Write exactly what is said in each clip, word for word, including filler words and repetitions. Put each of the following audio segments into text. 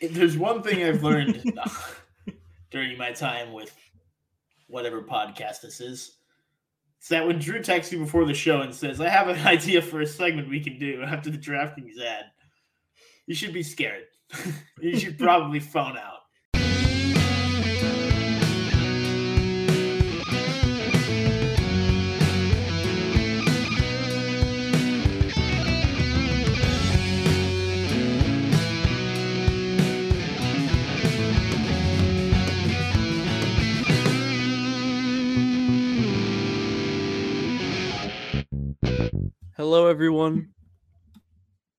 if there's one thing I've learned during my time with whatever podcast this is, it's that when Drew texts me before the show and says, I have an idea for a segment we can do after the DraftKings ad, you should be scared. You should probably phone out. Hello, everyone.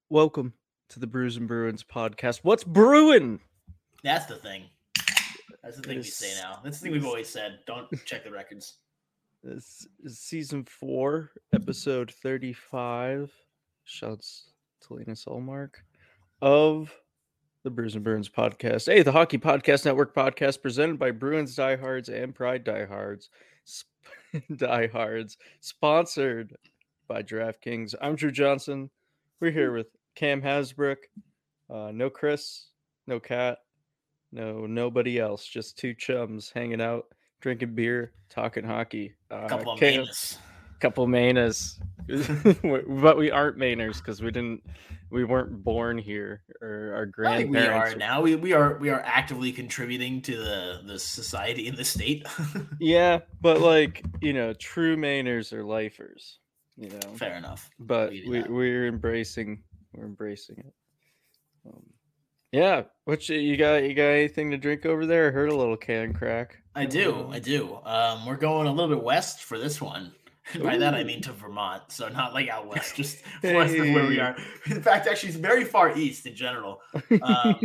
Welcome to the Brews and Bruins podcast. What's brewing? That's the thing. That's the thing it's, we say now. That's the thing we've always said. Don't check the records. This is season four, episode thirty-five. Shouts to Lena Solmark of the Brews and Bruins podcast. Hey, the Hockey Podcast Network podcast presented by Bruins Diehards and Pride Diehards. Sp- diehards. Sponsored by DraftKings. I'm Drew Johnson. We're here with Cam Hasbrook. Uh, no Chris, no Kat, no nobody else. Just two chums hanging out, drinking beer, talking hockey. Uh, couple of Cam, Mainers. Couple Mainers. But we aren't Mainers because we didn't. We weren't born here, or our grandparents. I think we are now. We we are we are actively contributing to the the society in the state. Yeah, but like you know, true Mainers are lifers. You know, fair enough. But we, we're embracing, we're embracing it. Um, yeah. What you, you got? You got anything to drink over there? I heard a little can crack. I do. I do. Um, we're going a little bit west for this one. Ooh. By that I mean to Vermont. So not like out west, just hey. West of where we are. In fact, actually, it's very far east in general. Um,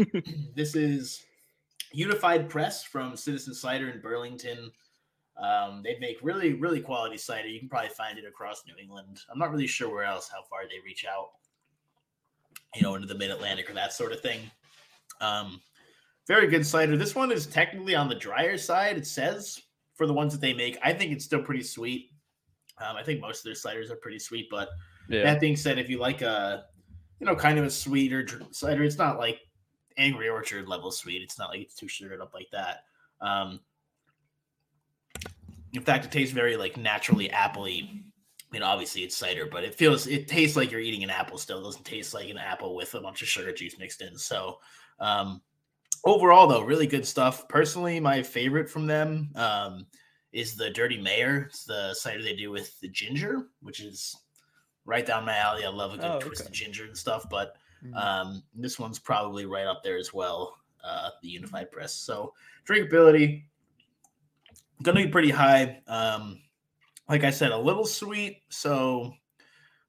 this is Unified Press from Citizen Cider in Burlington. Um, they make really, really quality cider. You can probably find it across New England. I'm not really sure where else, how far they reach out, you know, into the mid-Atlantic or that sort of thing. Um, very good cider. This one is technically on the drier side, it says, for the ones that they make. I think it's still pretty sweet. Um, I think most of their ciders are pretty sweet, but yeah. That being said, if you like a, you know, kind of a sweeter cider, it's not like Angry Orchard level sweet. It's not like it's too sugared up like that. Um, In fact, it tastes very like naturally appley. I mean, obviously it's cider, but it feels it tastes like you're eating an apple still. It doesn't taste like an apple with a bunch of sugar juice mixed in. So um, overall, though, really good stuff. Personally, my favorite from them um, is the Dirty Mayor. It's the cider they do with the ginger, which is right down my alley. I love a good oh, okay. twist of ginger and stuff, but um, this one's probably right up there as well. Uh, the Unified Press. So drinkability. Going to be pretty high. Um, like I said, a little sweet, so,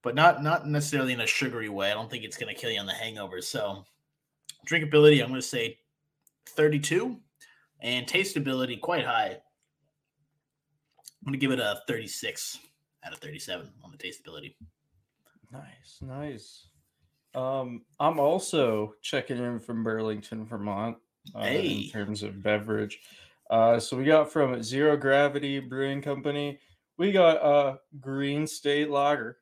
but not not necessarily in a sugary way. I don't think it's going to kill you on the hangover. So drinkability, I'm going to say thirty-two, and tasteability quite high. I'm going to give it a thirty-six out of thirty-seven on the tasteability. Nice, nice. Um, I'm also checking in from Burlington, Vermont, uh, hey. in terms of beverage. Uh, so we got from Zero Gravity Brewing Company, we got uh, Green State Lager,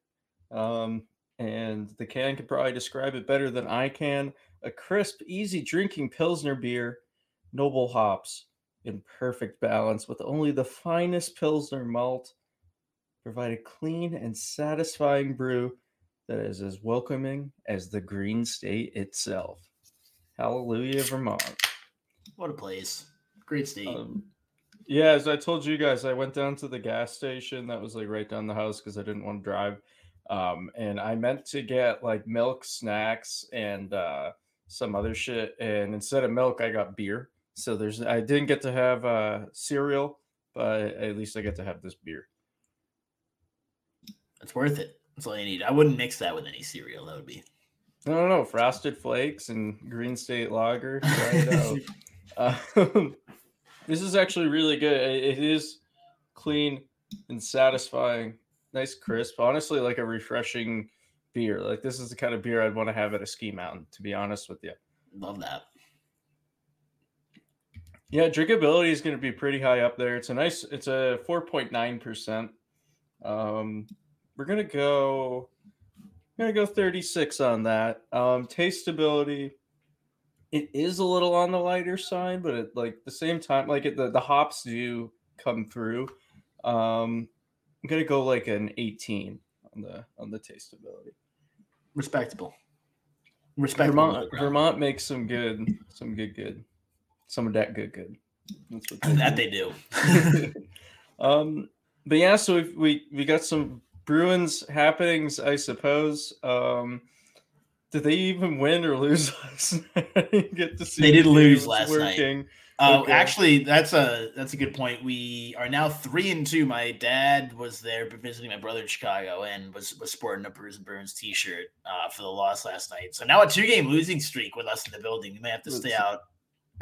um, and the can could probably describe it better than I can. A crisp, easy drinking Pilsner beer, noble hops in perfect balance with only the finest Pilsner malt, provide a clean and satisfying brew that is as welcoming as the Green State itself. Hallelujah, Vermont. What a place. Great state. Um, yeah, as I told you guys, I went down to the gas station that was like right down the house because I didn't want to drive. Um, and I meant to get like milk, snacks, and uh, some other shit. And instead of milk, I got beer. So there's I didn't get to have uh, cereal, but at least I get to have this beer. It's worth it. That's all you need. I wouldn't mix that with any cereal. That would be. No, no, no. Frosted Flakes and Green State Lager. Right out. um, This is actually really good. It is clean and satisfying. Nice crisp. Honestly, like a refreshing beer. Like this is the kind of beer I'd want to have at a ski mountain, to be honest with you. Love that. Yeah, drinkability is going to be pretty high up there. It's a nice, it's a four point nine percent. Um, we're going to go, we're going to go thirty-six on that. Um, tasteability it is a little on the lighter side, but at like the same time, like it, the, the hops do come through. Um, I'm going to go like an eighteen on the, on the tasteability. Respectable. Respectable. Vermont, Vermont makes some good, some good, good, some of that good, good. That's what they that do. They do. um, but yeah, so we, we, we got some Bruins happenings, I suppose. Um, Did they even win or lose last night? I didn't get to see they did lose last working. night. Oh, uh, okay. Actually, that's a that's a good point. We are now three and two. My dad was there visiting my brother in Chicago and was was sporting a Brews and Bruins t-shirt uh, for the loss last night. So now a two-game losing streak with us in the building. We may have to stay Let's, out.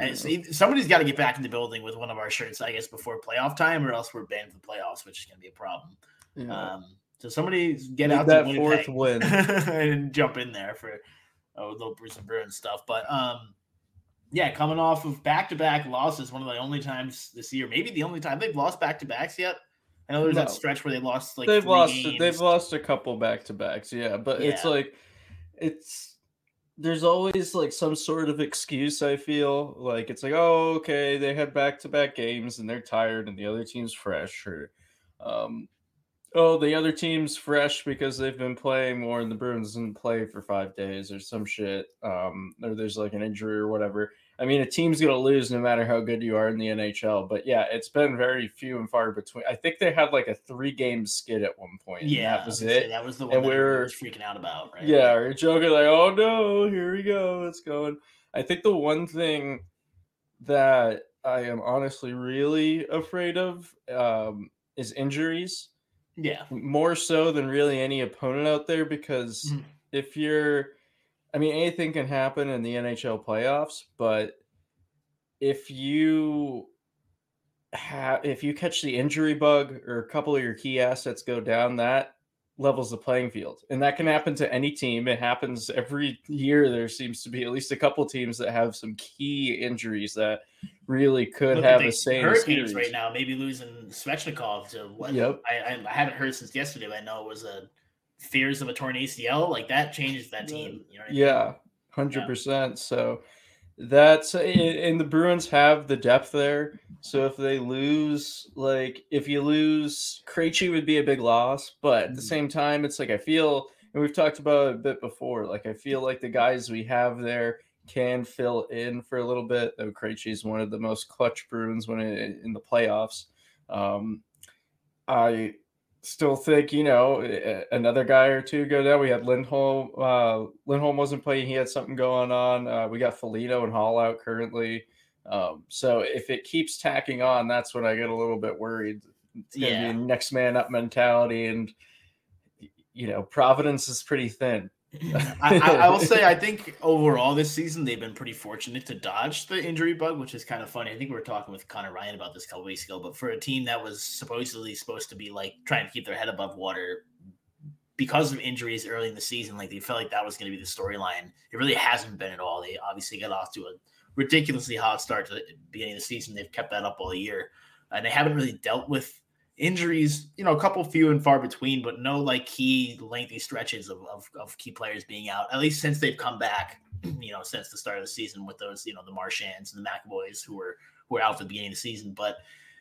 And yeah. Somebody's got to get back in the building with one of our shirts, I guess, before playoff time, or else we're banned from the playoffs, which is going to be a problem. Yeah. Um, So somebody get Need out that to fourth win and jump in there for a little Bruce and Bruin stuff. But um, yeah, coming off of back-to-back losses, one of the only times this year, maybe the only time they've lost back-to-backs yet. I know there's no. that stretch where they lost like they've three lost games. They've lost a couple back-to-backs, yeah. But yeah. it's like it's there's always like some sort of excuse. I feel like it's like, oh, okay, they had back-to-back games and they're tired, and the other team's fresh, or um. Oh, the other team's fresh because they've been playing more and the Bruins didn't play for five days or some shit. Um, or there's like an injury or whatever. I mean, a team's going to lose no matter how good you are in the N H L. But yeah, it's been very few and far between. I think they had like a three-game skid at one point. Yeah, that was it. That was the one and that we were freaking out about, right? Yeah, we're joking like, oh no, here we go, it's going. I think the one thing that I am honestly really afraid of um, is injuries. Yeah, more so than really any opponent out there, because mm-hmm. if you're, I mean, anything can happen in the N H L playoffs, but if you have, if you catch the injury bug or a couple of your key assets go down, that levels the playing field, and that can happen to any team. It happens every year. There seems to be at least a couple teams that have some key injuries that really could Look have the same Hurricanes series. Right now, maybe losing Svechnikov to what? Yep. I, I haven't heard since yesterday, but I know it was a fears of a torn A C L. Like that changes that team. You know what I mean? Yeah, one hundred percent. Yeah. So that's, and the Bruins have the depth there. So if they lose, like if you lose, Krejci would be a big loss. But at the same time, it's like I feel, and we've talked about it a bit before, like I feel like the guys we have there can fill in for a little bit, though Krejci is one of the most clutch Bruins when it, in the playoffs. Um, I still think, you know, another guy or two go down. We had Lindholm. Uh, Lindholm wasn't playing. He had something going on. Uh, we got Foligno and Hall out currently. Um, so if it keeps tacking on, that's when I get a little bit worried. It's going to yeah. be next man up mentality. And, you know, Providence is pretty thin. I, I, I will say, I think overall this season, they've been pretty fortunate to dodge the injury bug, which is kind of funny. I think we were talking with Connor Ryan about this a couple weeks ago, but for a team that was supposedly supposed to be like trying to keep their head above water because of injuries early in the season, like they felt like that was going to be the storyline. It really hasn't been at all. They obviously got off to a ridiculously hot start to the beginning of the season. They've kept that up all year, and they haven't really dealt with injuries, you know, a couple few and far between, but no like key lengthy stretches of, of of key players being out, at least since they've come back, you know, since the start of the season with those, you know, the Marshands and the McAvoys who were who were out at the beginning of the season. But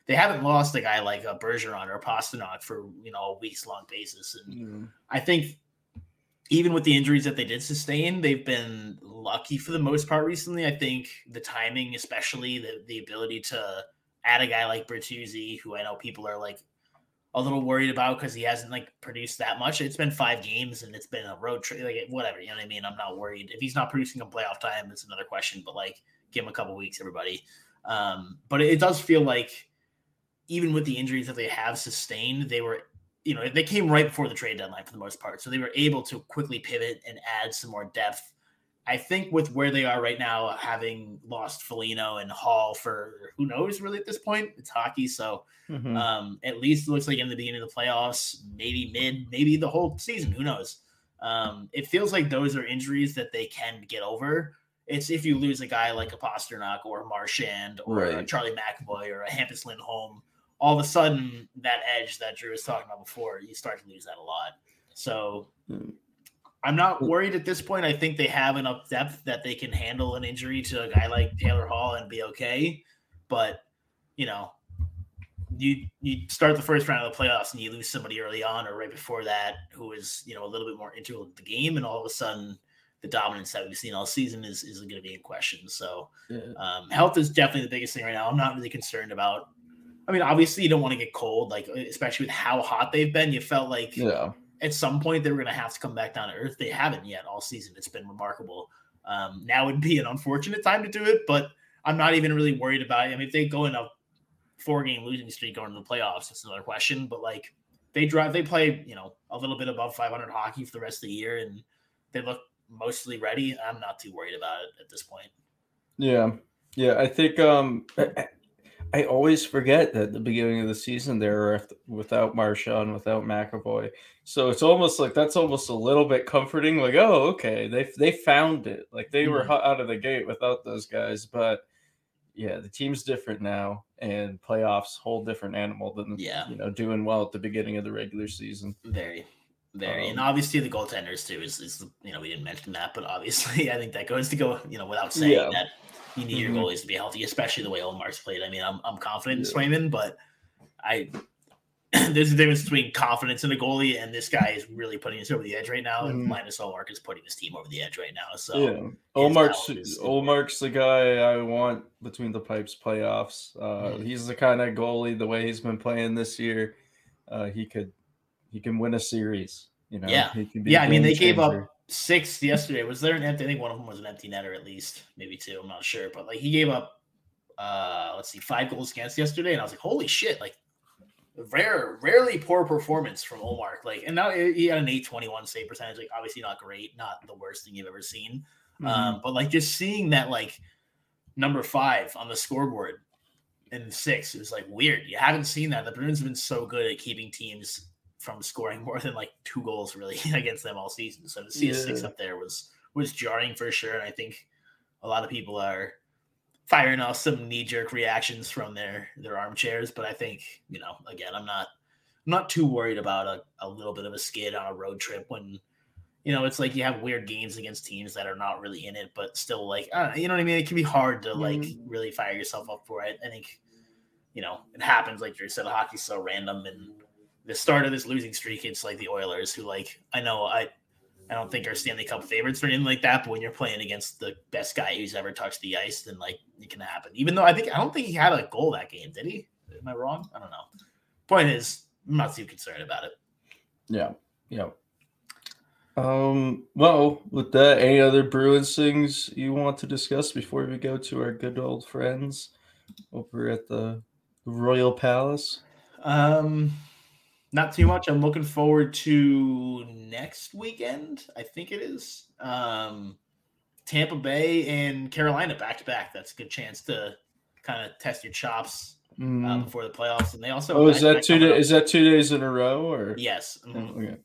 they haven't lost a guy like a Bergeron or a Pastrnak for, you know, a weeks long basis. And mm-hmm. I think even with the injuries that they did sustain, they've been lucky for the most part recently. I think the timing, especially the, the ability to add a guy like Bertuzzi, who I know people are like a little worried about because he hasn't like produced that much. It's been five games and it's been a road trip, like whatever. You know what I mean? I'm not worried if he's not producing a playoff time. It's another question, but like give him a couple weeks, everybody. Um, but it, it does feel like even with the injuries that they have sustained, they were, you know, they came right before the trade deadline for the most part. So they were able to quickly pivot and add some more depth. I think with where they are right now, having lost Foligno and Hall for who knows really at this point, it's hockey. So mm-hmm. um, at least it looks like in the beginning of the playoffs, maybe mid, maybe the whole season, who knows? Um, it feels like those are injuries that they can get over. It's if you lose a guy like a Pastrnak or a Marchand or right. a Charlie McAvoy or a Hampus Lindholm, all of a sudden that edge that Drew was talking about before, you start to lose that a lot. So mm. I'm not worried at this point. I think they have enough depth that they can handle an injury to a guy like Taylor Hall and be okay. But, you know, you you start the first round of the playoffs and you lose somebody early on or right before that who is, you know, a little bit more integral to the game, and all of a sudden the dominance that we've seen all season is is going to be in question. So um, health is definitely the biggest thing right now. I'm not really concerned about – I mean, obviously you don't want to get cold, like especially with how hot they've been. You felt like yeah. – at some point they were going to have to come back down to earth. They haven't yet all season. It's been remarkable. Um, now would be an unfortunate time to do it, but I'm not even really worried about it. I mean, if they go in a four-game losing streak going to the playoffs, that's another question. But like they drive, they play, you know, a little bit above five hundred hockey for the rest of the year, and they look mostly ready. I'm not too worried about it at this point. Yeah, yeah. I think um, I, I always forget that at the beginning of the season they were without Marshawn, without McAvoy. So it's almost like that's almost a little bit comforting. Like, oh, okay, they they found it. Like they mm-hmm. were out of the gate without those guys. But yeah, the team's different now, and playoffs whole different animal than yeah. you know doing well at the beginning of the regular season. Very, very, um, and obviously the goaltenders too is, is you know we didn't mention that, but obviously I think that goes to go you know without saying yeah. that. You need mm-hmm. your goalies to be healthy, especially the way Ullmark's played. I mean, I'm I'm confident in Swayman, but I there's a difference between confidence in a goalie and this guy is really putting us over the edge right now. Mm-hmm. And Lena Solmark is putting his team over the edge right now. So yeah. Ullmark's is- Ullmark's the guy I want between the pipes playoffs. Uh, mm-hmm. He's the kind of goalie the way he's been playing this year. Uh, he could he can win a series. You know, yeah, he can be yeah. I mean, they changer. gave up. Six yesterday. Was there an empty? I think one of them was an empty netter, at least maybe two. I'm not sure, but like he gave up, uh, let's see, five goals against yesterday, and I was like, holy shit! Like, rare, rarely poor performance from Ullmark. Like, and now he had an eight twenty-one save percentage. Like, obviously not great, not the worst thing you've ever seen. Mm-hmm. Um, but like just seeing that like number five on the scoreboard and six, it was like weird. You haven't seen that. The Bruins have been so good at keeping teams from scoring more than like two goals really against them all season. So to see a yeah. six up there was, was jarring for sure. And I think a lot of people are firing off some knee jerk reactions from their, their armchairs. But I think, you know, again, I'm not, I'm not too worried about a, a little bit of a skid on a road trip when, you know, it's like you have weird games against teams that are not really in it, but still like, uh, you know what I mean? It can be hard to mm-hmm. like really fire yourself up for it. I think, you know, it happens. Like you said, hockey's so random, and the start of this losing streak, it's like the Oilers, who like I know I, I don't think are Stanley Cup favorites or anything like that. But when you're playing against the best guy who's ever touched the ice, then like it can happen. Even though I think I don't think he had a goal that game, did he? Am I wrong? I don't know. Point is, I'm not too concerned about it. Yeah, yeah. Um. Well, with that, any other Bruins things you want to discuss before we go to our good old friends over at the Royal Palace? Um. Not too much. I'm looking forward to next weekend. I think it is um, Tampa Bay and Carolina back to back. That's a good chance to kind of test your chops mm. uh, before the playoffs. And they also oh, is that two days? Is that two days in a row? Or yes. Mm-hmm. Okay.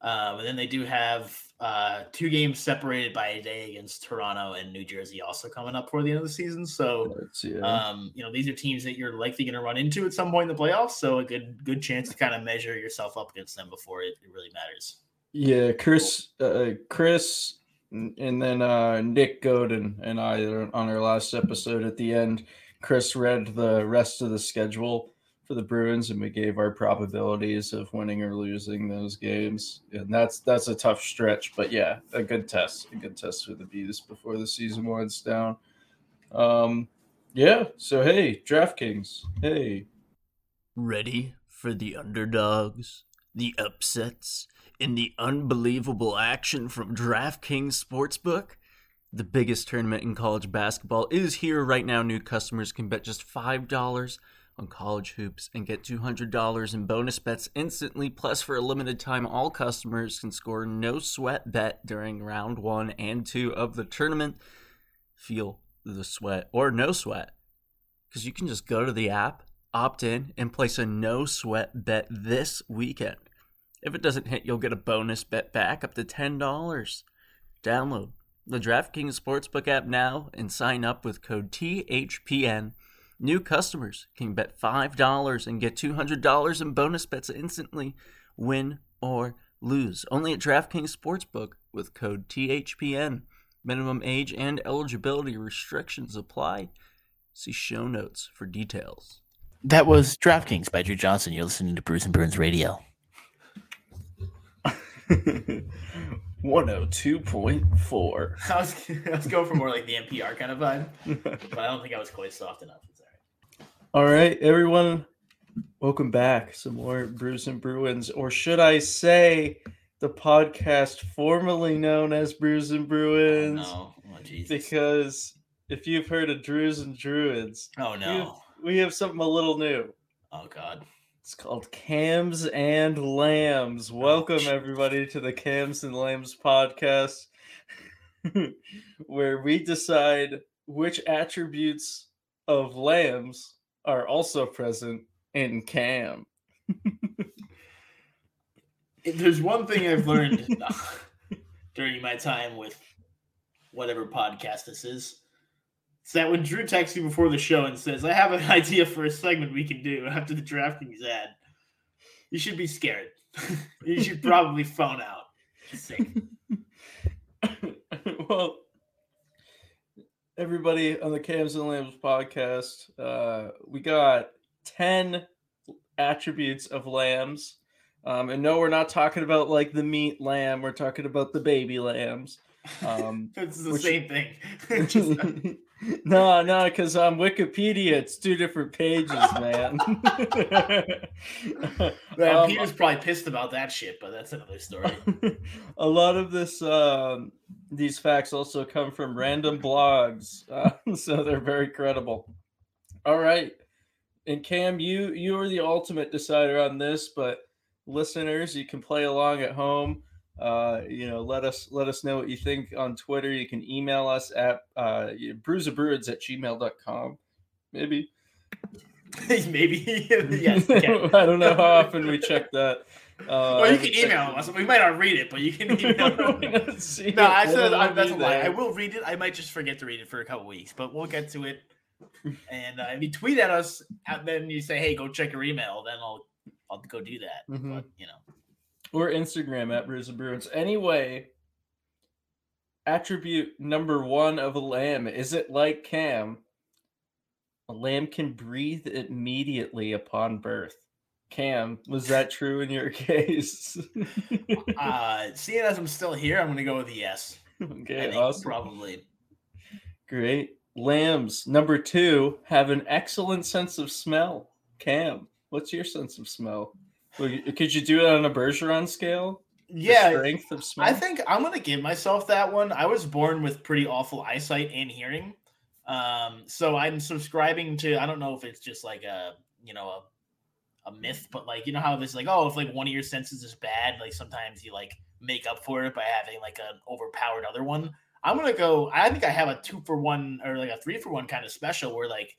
Um, and then they do have uh, two games separated by a day against Toronto and New Jersey also coming up for the end of the season. So, yeah. um, you know, these are teams that you're likely going to run into at some point in the playoffs. So a good, good chance to kind of measure yourself up against them before it, it really matters. Yeah. Chris, uh, Chris, and then uh, Nick Godin and I on our last episode at the end, Chris read the rest of the schedule for the Bruins, and we gave our probabilities of winning or losing those games, and that's that's a tough stretch, but yeah, a good test, a good test for the Bees before the season winds down. Um, yeah, so hey, DraftKings, hey, ready for the underdogs, the upsets, and the unbelievable action from DraftKings Sportsbook? The biggest tournament in college basketball is here right now. New customers can bet just five dollars. On college hoops and get two hundred dollars in bonus bets instantly. Plus, for a limited time, all customers can score no sweat bet during round one and two of the tournament. Feel the sweat or no sweat, because you can just go to the app, opt in, and place a no sweat bet this weekend. If it doesn't hit, you'll get a bonus bet back up to ten dollars. Download the DraftKings Sportsbook app now and sign up with code T H P N. New customers can bet five dollars and get two hundred dollars in bonus bets instantly, win or lose. Only at DraftKings Sportsbook with code T H P N. Minimum age and eligibility restrictions apply. See show notes for details. That was DraftKings by Drew Johnson. You're listening to Brews and Bruins Radio. one oh two point four. I was, I was going for more like the N P R kind of vibe, but I don't think I was quite soft enough. It's all right. All right, everyone. Welcome back. Some more Brews and Bruins, or should I say the podcast formerly known as Brews and Bruins. Oh, no. Oh, Jesus. Because if you've heard of Drews and Druids, oh no, we have something a little new. Oh, God. It's called Cams and Lambs. Welcome, everybody, to the Cams and Lambs podcast, where we decide which attributes of lambs are also present in Cam. If there's one thing I've learned during my time with whatever podcast this is, it's that when Drew texts me before the show and says, I have an idea for a segment we can do after the DraftKings ad, you should be scared. You should probably phone out. Sick. Well, everybody on the Cams and Lambs podcast, uh, we got ten attributes of lambs. Um, and no, we're not talking about like the meat lamb. We're talking about the baby lambs. Um, this is the which... same thing. No, no, because on Wikipedia, it's two different pages, man. man um, Peter's probably pissed about that shit, but that's another story. A lot of this, um, these facts also come from random blogs, uh, so they're very credible. All right, and Cam, you you are the ultimate decider on this, but listeners, you can play along at home. Uh, you know, let us let us know what you think on Twitter. You can email us at uh, brewsabruids at gmail dot com. Maybe. Maybe. Yes. I don't know how often we check that. Uh, well, you can email us. We might not read it, but you can email us. No, I said I, that's a lie. I will read it. I might just forget to read it for a couple weeks, but we'll get to it. And uh, if you tweet at us, and then you say, hey, go check your email, then I'll, I'll go do that. Mm-hmm. But, you know. Or Instagram at Brews and Bruins. Anyway, attribute number one of a lamb. Is it like Cam? A lamb can breathe immediately upon birth. Cam, was that true in your case? uh, seeing as I'm still here, I'm going to go with a yes. Okay, awesome. Probably. Great. Lambs, number two, have an excellent sense of smell. Cam, what's your sense of smell? Could you do it on a Bergeron scale? Yeah. The strength of smell? I think I'm going to give myself that one. I was born with pretty awful eyesight and hearing. Um, so I'm subscribing to, I don't know if it's just like a, you know, a, a myth, but like, you know how it's like, oh, if like one of your senses is bad, like sometimes you like make up for it by having like an overpowered other one. I'm going to go, I think I have a two for one or like a three for one kind of special where like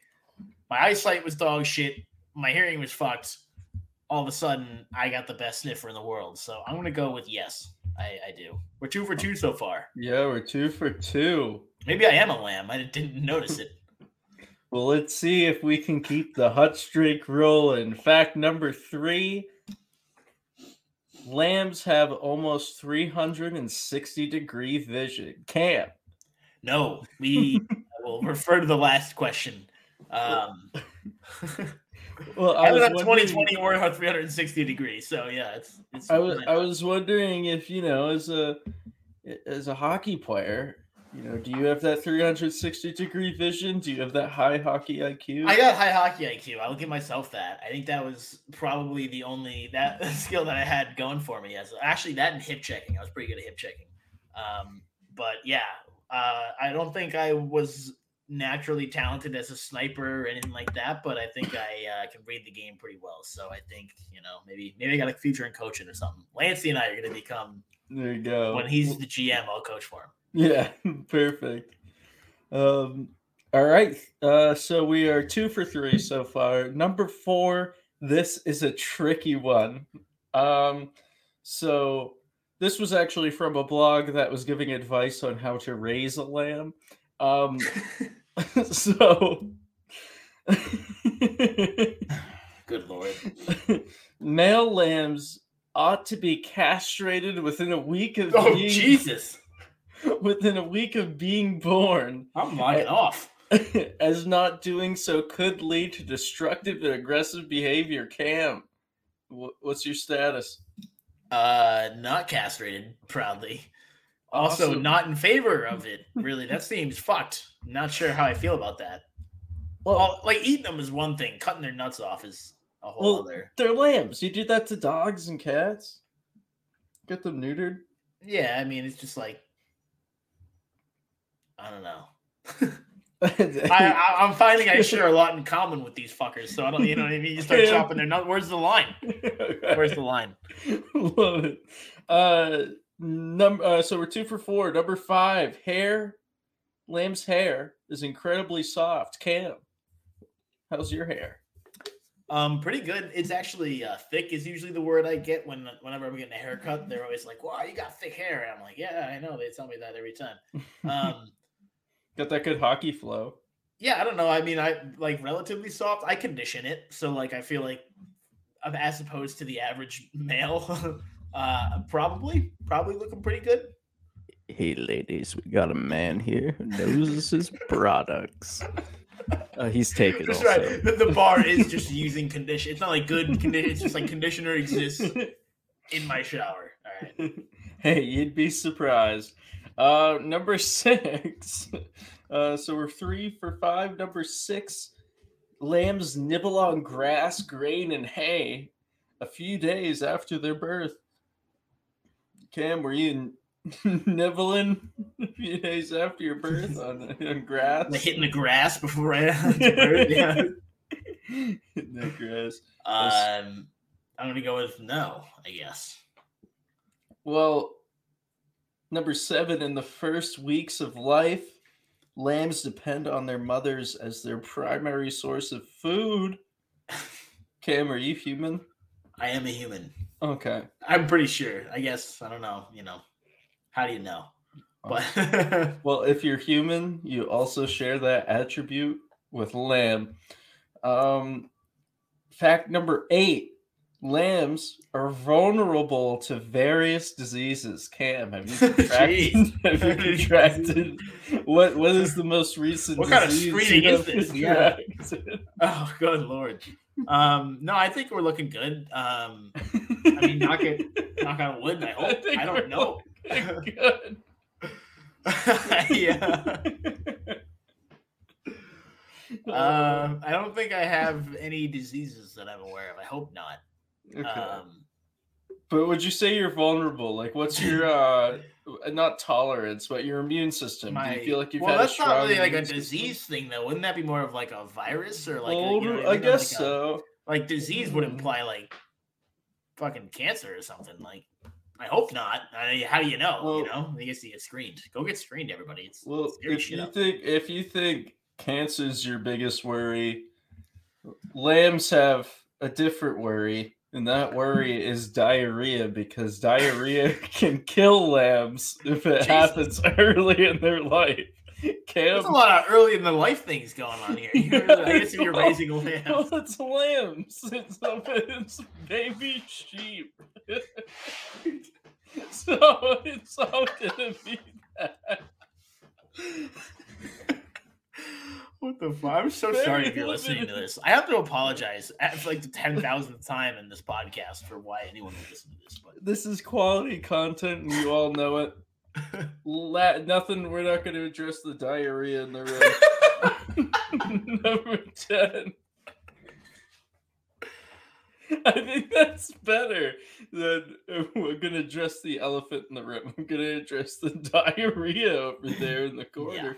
my eyesight was dog shit. My hearing was fucked. All of a sudden, I got the best sniffer in the world. So I'm going to go with yes, I, I do. We're two for two so far. Yeah, we're two for two. Maybe I am a lamb. I didn't notice it. Well, let's see if we can keep the hot streak rolling. Fact number three, lambs have almost three hundred sixty degree vision. Cam. No, we will refer to the last question. Um Well, I, I was not twenty twenty or three hundred sixty degrees, so yeah, it's. it's I was I was wondering if you know, as a as a hockey player, you know, do you have that three hundred sixty degree vision? Do you have that high hockey I Q? I got high hockey I Q. I'll give myself that. I think that was probably the only that skill that I had going for me. Yes, actually, that and hip checking, I was pretty good at hip checking. Um, but yeah, uh, I don't think I was naturally talented as a sniper or anything like that, but I think I uh, can read the game pretty well. So I think, you know, maybe maybe I got a future in coaching or something. Lancey and I are going to become. There you go. When he's the G M, I'll coach for him. Yeah, perfect. Um, all right. Uh, so we are two for three so far. Number four. This is a tricky one. Um, so this was actually from a blog that was giving advice on how to raise a lamb. Um. So, good Lord, male lambs ought to be castrated within a week of oh being, Jesus within a week of being born. I'm lying off. As not doing so could lead to destructive and aggressive behavior. Cam, what's your status? Uh, not castrated, proudly. Also, also not in favor of it, really. That seems fucked. Not sure how I feel about that. Well, well, like, eating them is one thing. Cutting their nuts off is a whole well, other... They're lambs. You do that to dogs and cats? Get them neutered? Yeah, I mean, it's just like... I don't know. I, I'm finding I share a lot in common with these fuckers, so I don't, you know what I mean? You start chopping their nuts. Where's the line? Where's the line? Love it. Uh, num- uh, so we're two for four. Number five, hair. Lamb's hair is incredibly soft. Cam, how's your hair? Um, pretty good. It's actually uh, thick is usually the word I get when whenever I'm getting a haircut. They're always like, wow, you got thick hair. And I'm like, yeah, I know. They tell me that every time. Um Got that good hockey flow. Yeah, I don't know. I mean, I like relatively soft. I condition it. So, like, I feel like I'm as opposed to the average male. uh, probably, probably looking pretty good. Hey, ladies, we got a man here who knows his products. Uh, he's taken That's also. Right. The, the bar is just using condition. It's not like good condition. It's just like conditioner exists in my shower. All right. Hey, you'd be surprised. Uh, number six. Uh, so we're three for five. Number six, lambs nibble on grass, grain, and hay a few days after their birth. Cam, were you n- nibbling a few days after your birth on, on grass? Like hitting the grass before right after birth? Yeah. Hitting the grass. Um, I'm going to go with no, I guess. Well... Number seven, in the first weeks of life, lambs depend on their mothers as their primary source of food. Cam, are you human? I am a human. Okay. I'm pretty sure. I guess, I don't know, you know, how do you know? But okay. Well, if you're human, you also share that attribute with lamb. Um, fact number eight. Lambs are vulnerable to various diseases. Cam, have you contracted? have you contracted? What What is the most recent? What kind of screening is this? Yeah. Oh, good lord. Um, no, I think we're looking good. Um, I mean, knock it, knock on wood. I hope. I, I don't know. Good. Yeah. Uh, I don't think I have any diseases that I'm aware of. I hope not. Okay. Um, but would you say you're vulnerable? Like, what's your uh, not tolerance, but your immune system? My, Do you feel like you've well, had a strong? Well, that's not really like a disease system? thing, though. Wouldn't that be more of like a virus or like? Well, a, you know, I, I guess like so. A, like disease would imply like fucking cancer or something. Like, I hope not. I, how do you know? Well, you know, I guess you get screened. Go get screened, everybody. It's well, if you up. think if you think cancer's your biggest worry, lambs have a different worry. And that worry is diarrhea, because diarrhea can kill lambs if it Jesus. happens early in their life. Cam, there's a lot of early in the life things going on here. You're, yeah, I guess if you're raising lambs. Well, it's lambs. It's, it's baby sheep. So it's all going to be that. What the fuck? I'm so sorry if you're listening to this. I have to apologize at like the ten thousandth time in this podcast for why anyone would listen to this. But this is quality content, and you all know it. La- nothing. We're not going to address the diarrhea in the room. Number ten. I think that's better than we're going to address the elephant in the room. I'm going to address the diarrhea over there in the corner. Yeah.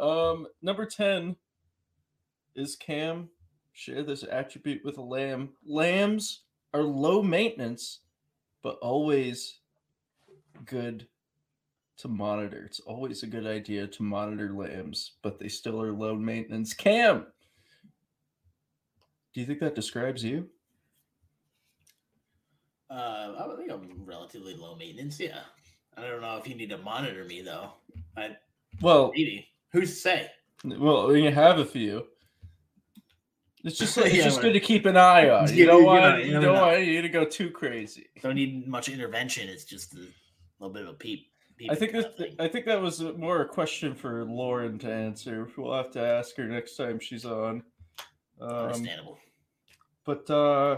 Um, number ten is Cam. Share this attribute with a lamb. Lambs are low maintenance, but always good to monitor. It's always a good idea to monitor lambs, but they still are low maintenance. Cam, do you think that describes you? Uh, I think I'm relatively low maintenance. Yeah, I don't know if you need to monitor me though. I well, maybe. Who's to say? Well, we have a few. It's just it's yeah, just like, good to keep an eye on. You don't want you don't want you to go too crazy. Don't need much intervention. It's just a little bit of a peep. peep I think that th- I think that was more a question for Lauren to answer. We'll have to ask her next time she's on. Um, Understandable. But uh,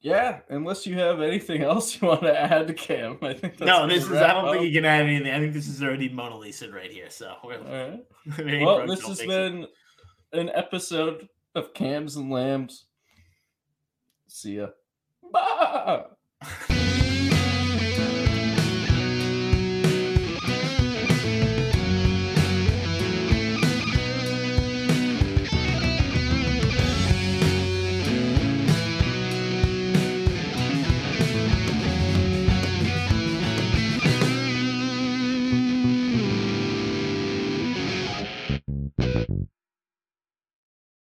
yeah, unless you have anything else you want to add to Cam, I think. That's no, this is. I don't up. think you can add anything. I think this is already Mona Lisa right here. So we're. All right. Well, this has been it. an episode. Of Cams and Lambs. See ya. Bye.